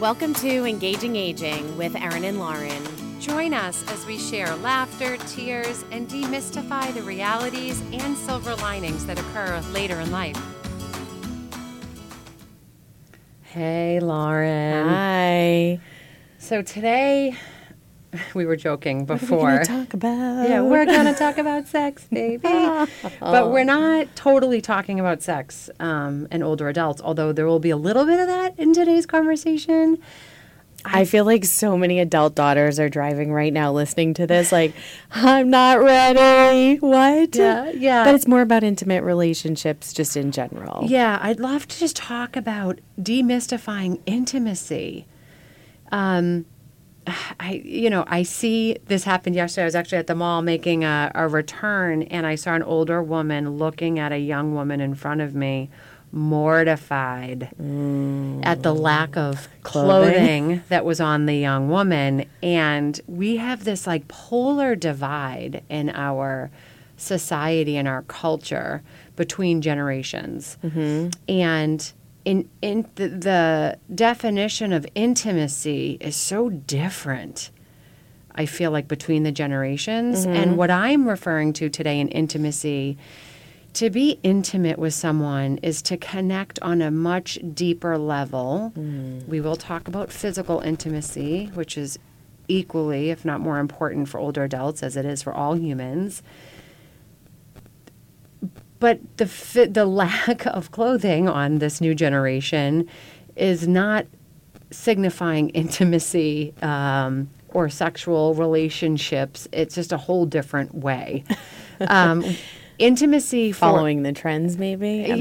Welcome to Engaging Aging with Erin and Lauren. Join us as we share laughter, tears, and demystify the realities and silver linings that occur later in life. Hey, Lauren. Hi. So today, we were joking before. What are we going to talk about? Yeah, we're going to talk about sex, baby. But we're not totally talking about sex and older adults, although there will be a little bit of that in today's conversation. I feel like so many adult daughters are driving right now listening to this, like, I'm not ready. What? Yeah. But it's more about intimate relationships just in general. Yeah, I'd love to just talk about demystifying intimacy. I see this happened yesterday. I was actually at the mall making a return, and I saw an older woman looking at a young woman in front of me, mortified at the lack of clothing that was on the young woman. And we have this like polar divide in our society and our culture between generations. Mm-hmm. And the definition of intimacy is so different, I feel like, between the generations. Mm-hmm. And what I'm referring to today in intimacy, to be intimate with someone is to connect on a much deeper level. Mm. We will talk about physical intimacy, which is equally, if not more important for older adults as it is for all humans. But the lack of clothing on this new generation is not signifying intimacy or sexual relationships. It's just a whole different way. Intimacy following the trends, maybe. I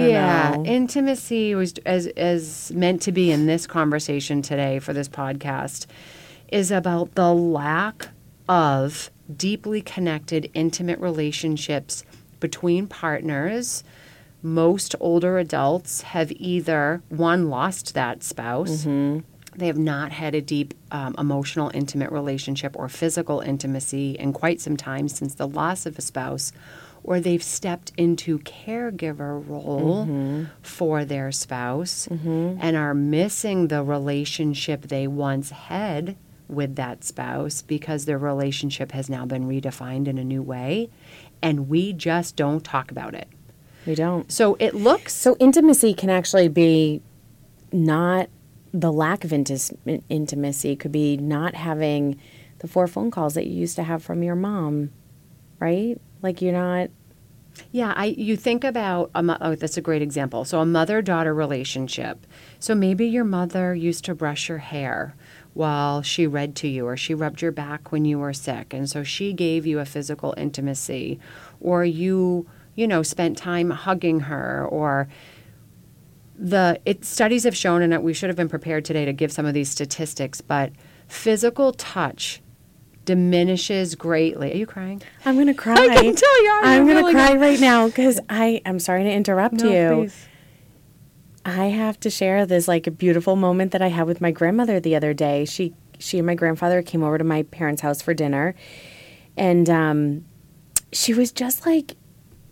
don't know. Intimacy was as meant to be in this conversation today for this podcast is about the lack of deeply connected, intimate relationships between partners. Most older adults have either, one, lost that spouse. Mm-hmm. They have not had a deep emotional, intimate relationship or physical intimacy in quite some time since the loss of a spouse, or they've stepped into caregiver role mm-hmm. for their spouse mm-hmm. and are missing the relationship they once had with that spouse because their relationship has now been redefined in a new way. And we just don't talk about it. We don't. So intimacy can actually be not the lack of intimacy. Could be not having the 4 phone calls that you used to have from your mom, right? Like you're not. Yeah, you think about that's a great example. So a mother-daughter relationship. So maybe your mother used to brush your hair while she read to you, or she rubbed your back when you were sick, and so she gave you a physical intimacy, or you spent time hugging her, or studies have shown, and we should have been prepared today to give some of these statistics, but physical touch diminishes greatly. Are you crying? I'm going to cry. I can tell you. I'm going to cry right now because I'm sorry to interrupt you. Please. I have to share this like a beautiful moment that I had with my grandmother the other day. She and my grandfather came over to my parents' house for dinner, and she was just like,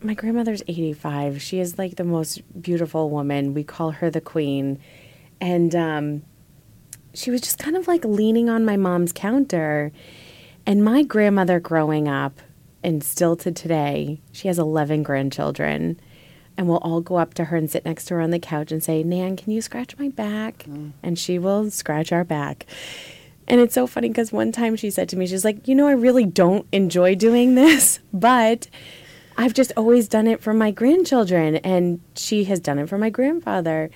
my grandmother's 85. She is like the most beautiful woman. We call her the queen. And she was just kind of like leaning on my mom's counter. And my grandmother growing up and still to today, she has 11 grandchildren. And we'll all go up to her and sit next to her on the couch and say, Nan, can you scratch my back? Mm. And she will scratch our back. And it's so funny because one time she said to me, she's like, I really don't enjoy doing this, but I've just always done it for my grandchildren. And she has done it for my grandfather.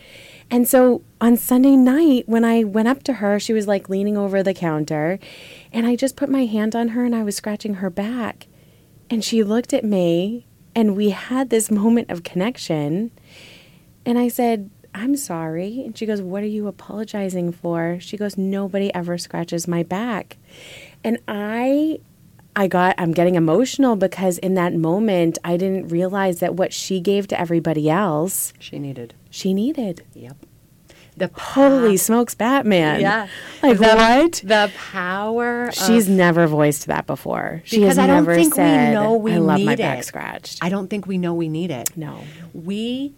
And so on Sunday night, when I went up to her, she was like leaning over the counter. And I just put my hand on her and I was scratching her back. And she looked at me. And we had this moment of connection. And I said, I'm sorry. And she goes, what are you apologizing for? She goes, nobody ever scratches my back. And I'm getting emotional because in that moment, I didn't realize that what she gave to everybody else. She needed. Yep. Holy smokes, Batman. Yeah. Like what? The power. She's never voiced that before. She has never said, I love my back scratched. I don't think we know we need it. No. We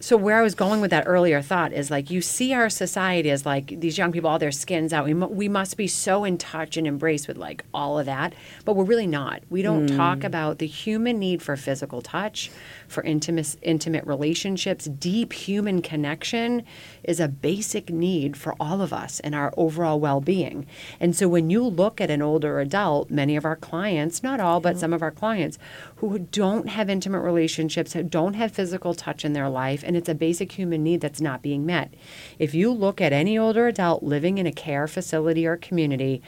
So where I was going with that earlier thought is, like, you see our society as, like, these young people, all their skin's out. We must be so in touch and embraced with, like, all of that. But we're really not. We don't talk about the human need for physical touch, for intimate relationships. Deep human connection is a basic need for all of us and our overall well-being. And so when you look at an older adult, many of our clients, not all, but some of our clients, who don't have intimate relationships, who don't have physical touch in their life, and it's a basic human need that's not being met. If you look at any older adult living in a care facility or community,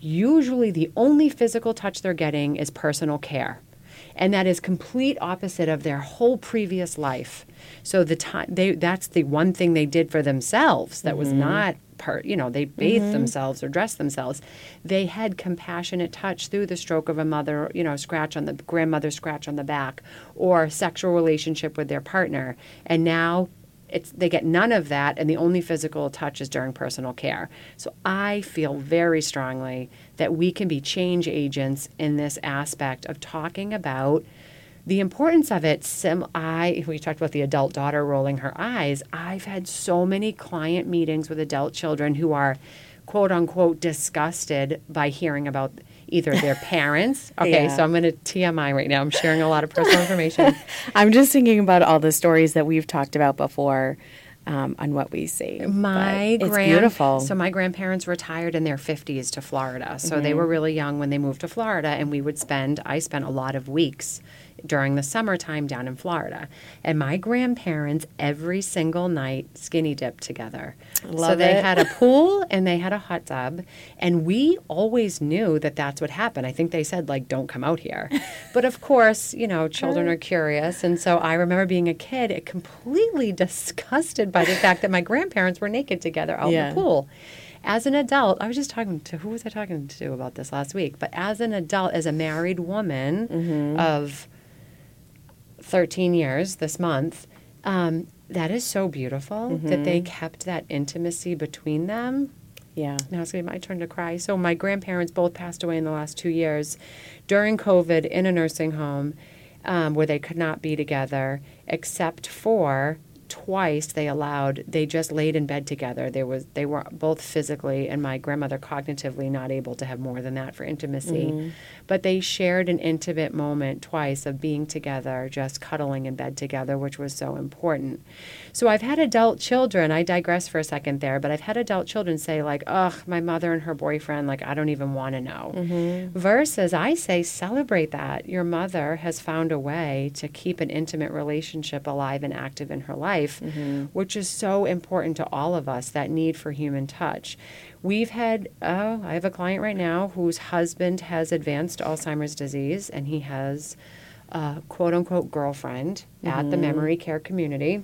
usually the only physical touch they're getting is personal care. And that is complete opposite of their whole previous life. So the time that's the one thing they did for themselves that was not part, you know, they bathed themselves or dressed themselves. They had compassionate touch through the stroke of a mother, you know, scratch on the grandmother's scratch on the back, or sexual relationship with their partner. And now they get none of that, and the only physical touch is during personal care. So I feel very strongly that we can be change agents in this aspect of talking about the importance of it. We talked about the adult daughter rolling her eyes. I've had so many client meetings with adult children who are, quote unquote, disgusted by hearing about either their parents. Okay, yeah. So I'm going to TMI right now. I'm sharing a lot of personal information. I'm just thinking about all the stories that we've talked about before on what we see. It's beautiful. So my grandparents retired in their 50s to Florida. So they were really young when they moved to Florida, and I spent a lot of weeks during the summertime down in Florida. And my grandparents, every single night, skinny dipped together. So they had a pool and they had a hot tub. And we always knew that that's what happened. I think they said, like, don't come out here. But of course, you know, children are curious. And so I remember being a kid completely disgusted by the fact that my grandparents were naked together out in the pool. As an adult, I was just talking to, who was I talking to about this last week? But as an adult, as a married woman of 13 years this month, that is so beautiful that they kept that intimacy between them. Yeah. Now it's going to be my turn to cry. So my grandparents both passed away in the last 2 years during COVID in a nursing home where they could not be together, except for twice they just laid in bed together. They were both physically, and my grandmother cognitively, not able to have more than that for intimacy. But they shared an intimate moment twice of being together, just cuddling in bed together, which was so important. So I've had adult children, I digress for a second there, but I've had adult children say, like, ugh, my mother and her boyfriend, like, I don't even want to know. Versus I say, celebrate that. Your mother has found a way to keep an intimate relationship alive and active in her life, which is so important to all of us, that need for human touch. I have a client right now whose husband has advanced Alzheimer's disease, and he has a quote-unquote girlfriend at the memory care community.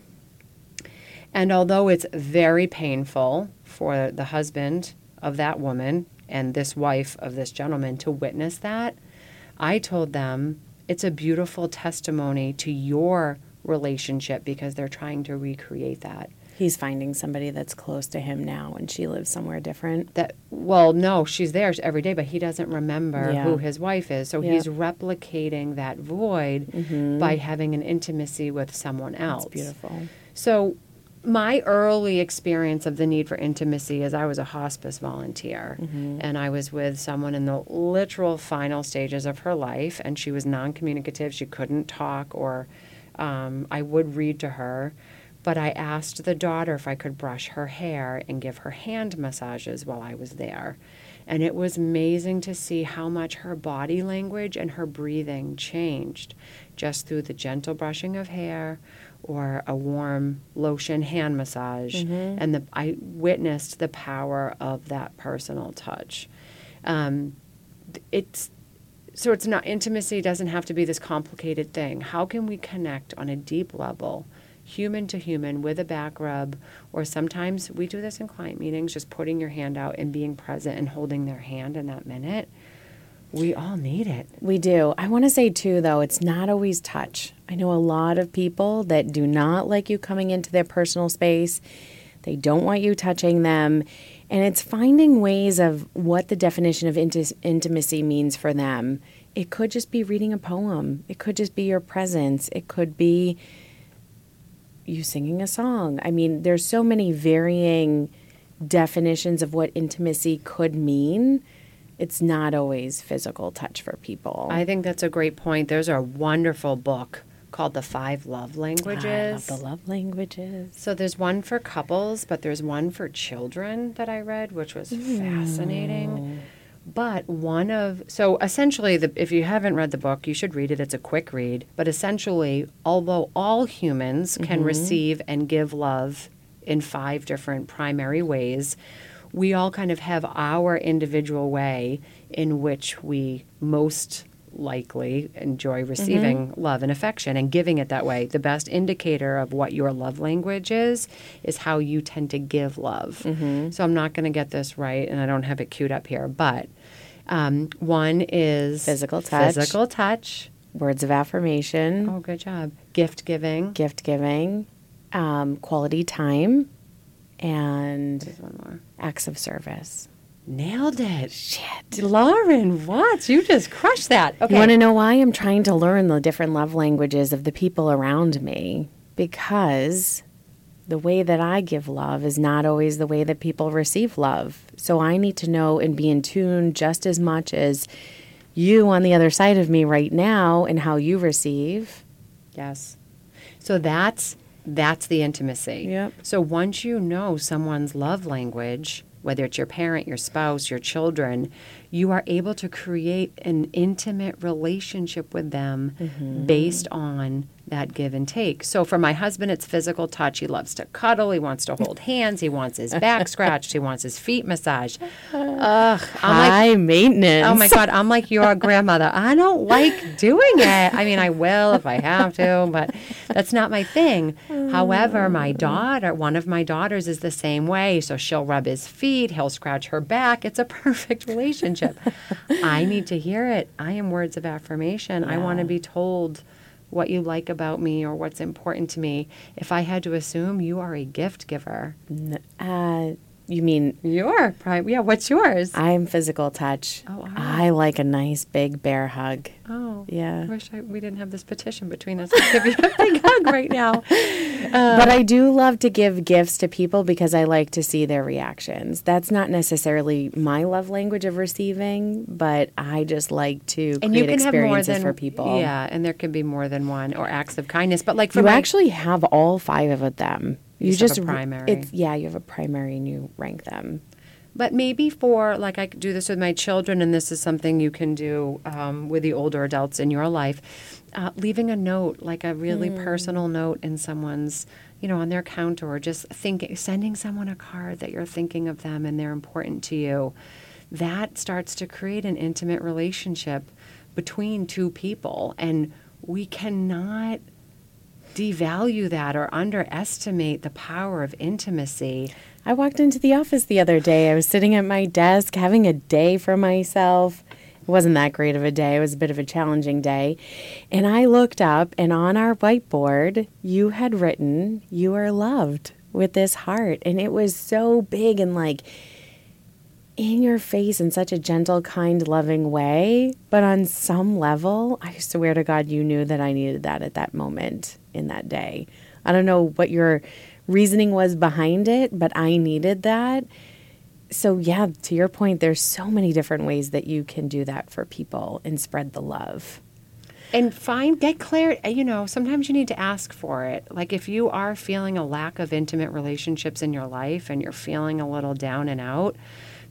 And although it's very painful for the husband of that woman and this wife of this gentleman to witness that, I told them it's a beautiful testimony to your relationship, because they're trying to recreate that. He's finding somebody that's close to him now, and she lives somewhere different. She's there every day, but he doesn't remember who his wife is. So he's replicating that void by having an intimacy with someone else. That's beautiful. So my early experience of the need for intimacy is I was a hospice volunteer, and I was with someone in the literal final stages of her life, and she was non-communicative. She couldn't talk, or I would read to her, but I asked the daughter if I could brush her hair and give her hand massages while I was there. And it was amazing to see how much her body language and her breathing changed just through the gentle brushing of hair or a warm lotion hand massage. And I witnessed the power of that personal touch. So it's not, intimacy doesn't have to be this complicated thing. How can we connect on a deep level, human to human, with a back rub, or sometimes we do this in client meetings, just putting your hand out and being present and holding their hand in that minute? We all need it. We do. I want to say, too, though, it's not always touch. I know a lot of people that do not like you coming into their personal space. They don't want you touching them. And it's finding ways of what the definition of intimacy means for them. It could just be reading a poem. It could just be your presence. It could be you singing a song. I mean, there's so many varying definitions of what intimacy could mean. It's not always physical touch for people. I think that's a great point. There's a wonderful book called The Five Love Languages. I love the love languages. So there's one for couples, but there's one for children that I read, which was fascinating. But one of, so essentially, if you haven't read the book, you should read it. It's a quick read. But essentially, although all humans can receive and give love in 5 different primary ways, we all kind of have our individual way in which we most likely enjoy receiving love and affection and giving it that way. The best indicator of what your love language is how you tend to give love. So I'm not going to get this right, and I don't have it queued up here, but one is physical touch, words of affirmation. Oh, good job. Gift giving, quality time, and there's one more. Acts of service. Nailed it. Shit. Lauren Watts, you just crushed that. Okay. You want to know why? I'm trying to learn the different love languages of the people around me, because the way that I give love is not always the way that people receive love. So I need to know and be in tune just as much as you on the other side of me right now and how you receive. Yes. So that's the intimacy. Yep. So once you know someone's love language, whether it's your parent, your spouse, your children, you are able to create an intimate relationship with them based on that give and take. So for my husband, it's physical touch. He loves to cuddle. He wants to hold hands. He wants his back scratched. He wants his feet massaged. Ugh. High maintenance. Oh, my God. I'm like your grandmother. I don't like doing it. I mean, I will if I have to, but that's not my thing. However, one of my daughters is the same way. So she'll rub his feet. He'll scratch her back. It's a perfect relationship. I need to hear it. I am words of affirmation. Yeah. I want to be told what you like about me or what's important to me. If I had to assume you are a gift giver. You mean? Yeah, what's yours? I'm physical touch. Oh, wow. I like a nice big bear hug. Oh, yeah. I wish we didn't have this petition between us. I'll give you a big hug right now. But I do love to give gifts to people because I like to see their reactions. That's not necessarily my love language of receiving, but I just like to create experiences for people. Yeah, and there can be more than one, or acts of kindness. But like you actually have all 5 of them. You just have a primary. You have a primary and you rank them. But maybe for, like, I could do this with my children, and this is something you can do with the older adults in your life, leaving a note, like a really personal note in someone's, on their counter, or just sending someone a card that you're thinking of them and they're important to you. That starts to create an intimate relationship between 2 people, and we cannot devalue that or underestimate the power of intimacy. I walked into the office the other day. I was sitting at my desk having a day for myself. It wasn't that great of a day. It was a bit of a challenging day. And I looked up, and on our whiteboard, you had written, "You are loved," with this heart. And it was so big and like in your face in such a gentle, kind, loving way. But on some level, I swear to God, you knew that I needed that at that moment in that day. I don't know what your reasoning was behind it, but I needed that. So yeah, to your point, there's so many different ways that you can do that for people and spread the love. And get clear. Sometimes you need to ask for it. Like if you are feeling a lack of intimate relationships in your life and you're feeling a little down and out,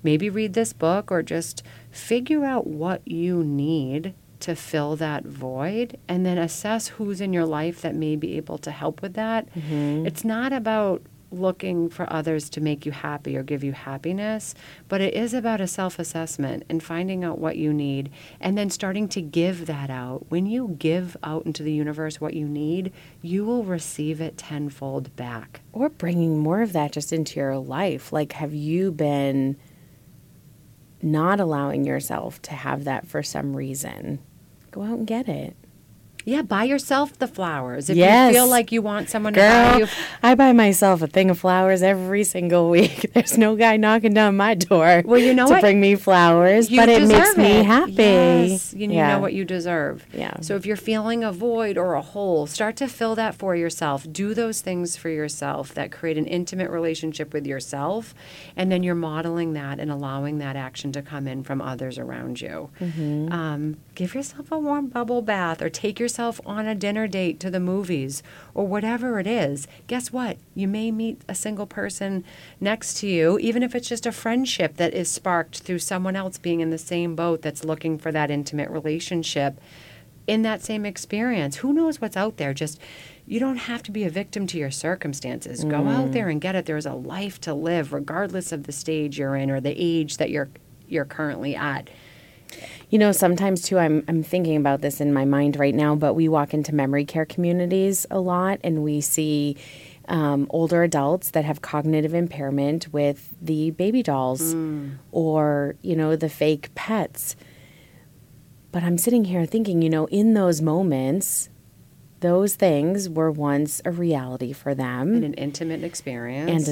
maybe read this book or just figure out what you need to fill that void, and then assess who's in your life that may be able to help with that. It's not about looking for others to make you happy or give you happiness, but it is about a self-assessment and finding out what you need and then starting to give that out. When you give out into the universe what you need, you will receive it tenfold back. Or bringing more of that just into your life. Like, have you been not allowing yourself to have that for some reason? Go out and get it. Yeah, buy yourself the flowers. If you feel like you want someone to buy you. I buy myself a thing of flowers every single week. There's no guy knocking down my door to bring me flowers, but it makes me happy. Yes, you know what you deserve. Yeah. So if you're feeling a void or a hole, start to fill that for yourself. Do those things for yourself that create an intimate relationship with yourself, and then you're modeling that and allowing that action to come in from others around you. Mm-hmm. Give yourself a warm bubble bath, or take yourself on a dinner date to the movies, or whatever it is. Guess what? You may meet a single person next to you, even if it's just a friendship that is sparked through someone else being in the same boat that's looking for that intimate relationship in that same experience. Who knows what's out there? Just, you don't have to be a victim to your circumstances. Mm. Go out there and get it. There's a life to live regardless of the stage you're in or the age that you're currently at. You know, sometimes, too, I'm thinking about this in my mind right now, but we walk into memory care communities a lot, and we see older adults that have cognitive impairment with the baby dolls or, the fake pets. But I'm sitting here thinking, in those moments, those things were once a reality for them. And an intimate experience.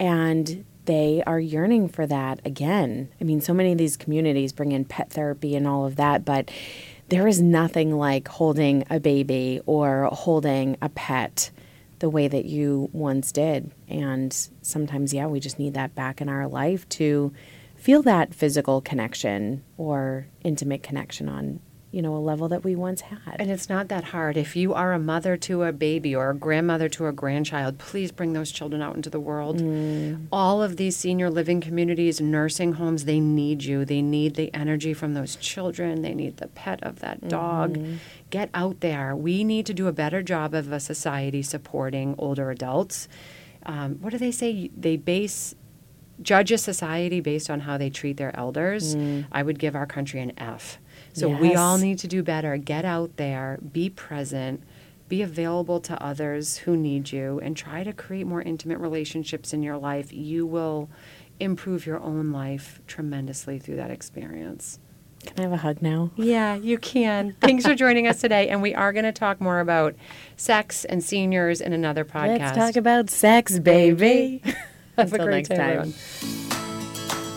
And they are yearning for that again. I mean, so many of these communities bring in pet therapy and all of that, but there is nothing like holding a baby or holding a pet the way that you once did. And sometimes, we just need that back in our life to feel that physical connection or intimate connection on a level that we once had. And it's not that hard. If you are a mother to a baby or a grandmother to a grandchild, please bring those children out into the world. Mm. All of these senior living communities, nursing homes, they need you. They need the energy from those children. They need the pet of that dog. Mm. Get out there. We need to do a better job of a society supporting older adults. What do they say? They judge a society based on how they treat their elders. Mm. I would give our country an F. So we all need to do better. Get out there, be present, be available to others who need you, and try to create more intimate relationships in your life. You will improve your own life tremendously through that experience. Can I have a hug now? Yeah, you can. Thanks for joining us today. And we are going to talk more about sex and seniors in another podcast. Let's talk about sex, baby. Have a great time, everyone.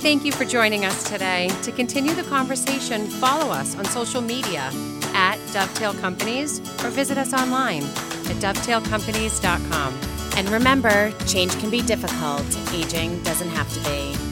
Thank you for joining us today. To continue the conversation, follow us on social media at Dovetail Companies or visit us online at dovetailcompanies.com. And remember, change can be difficult. Aging doesn't have to be.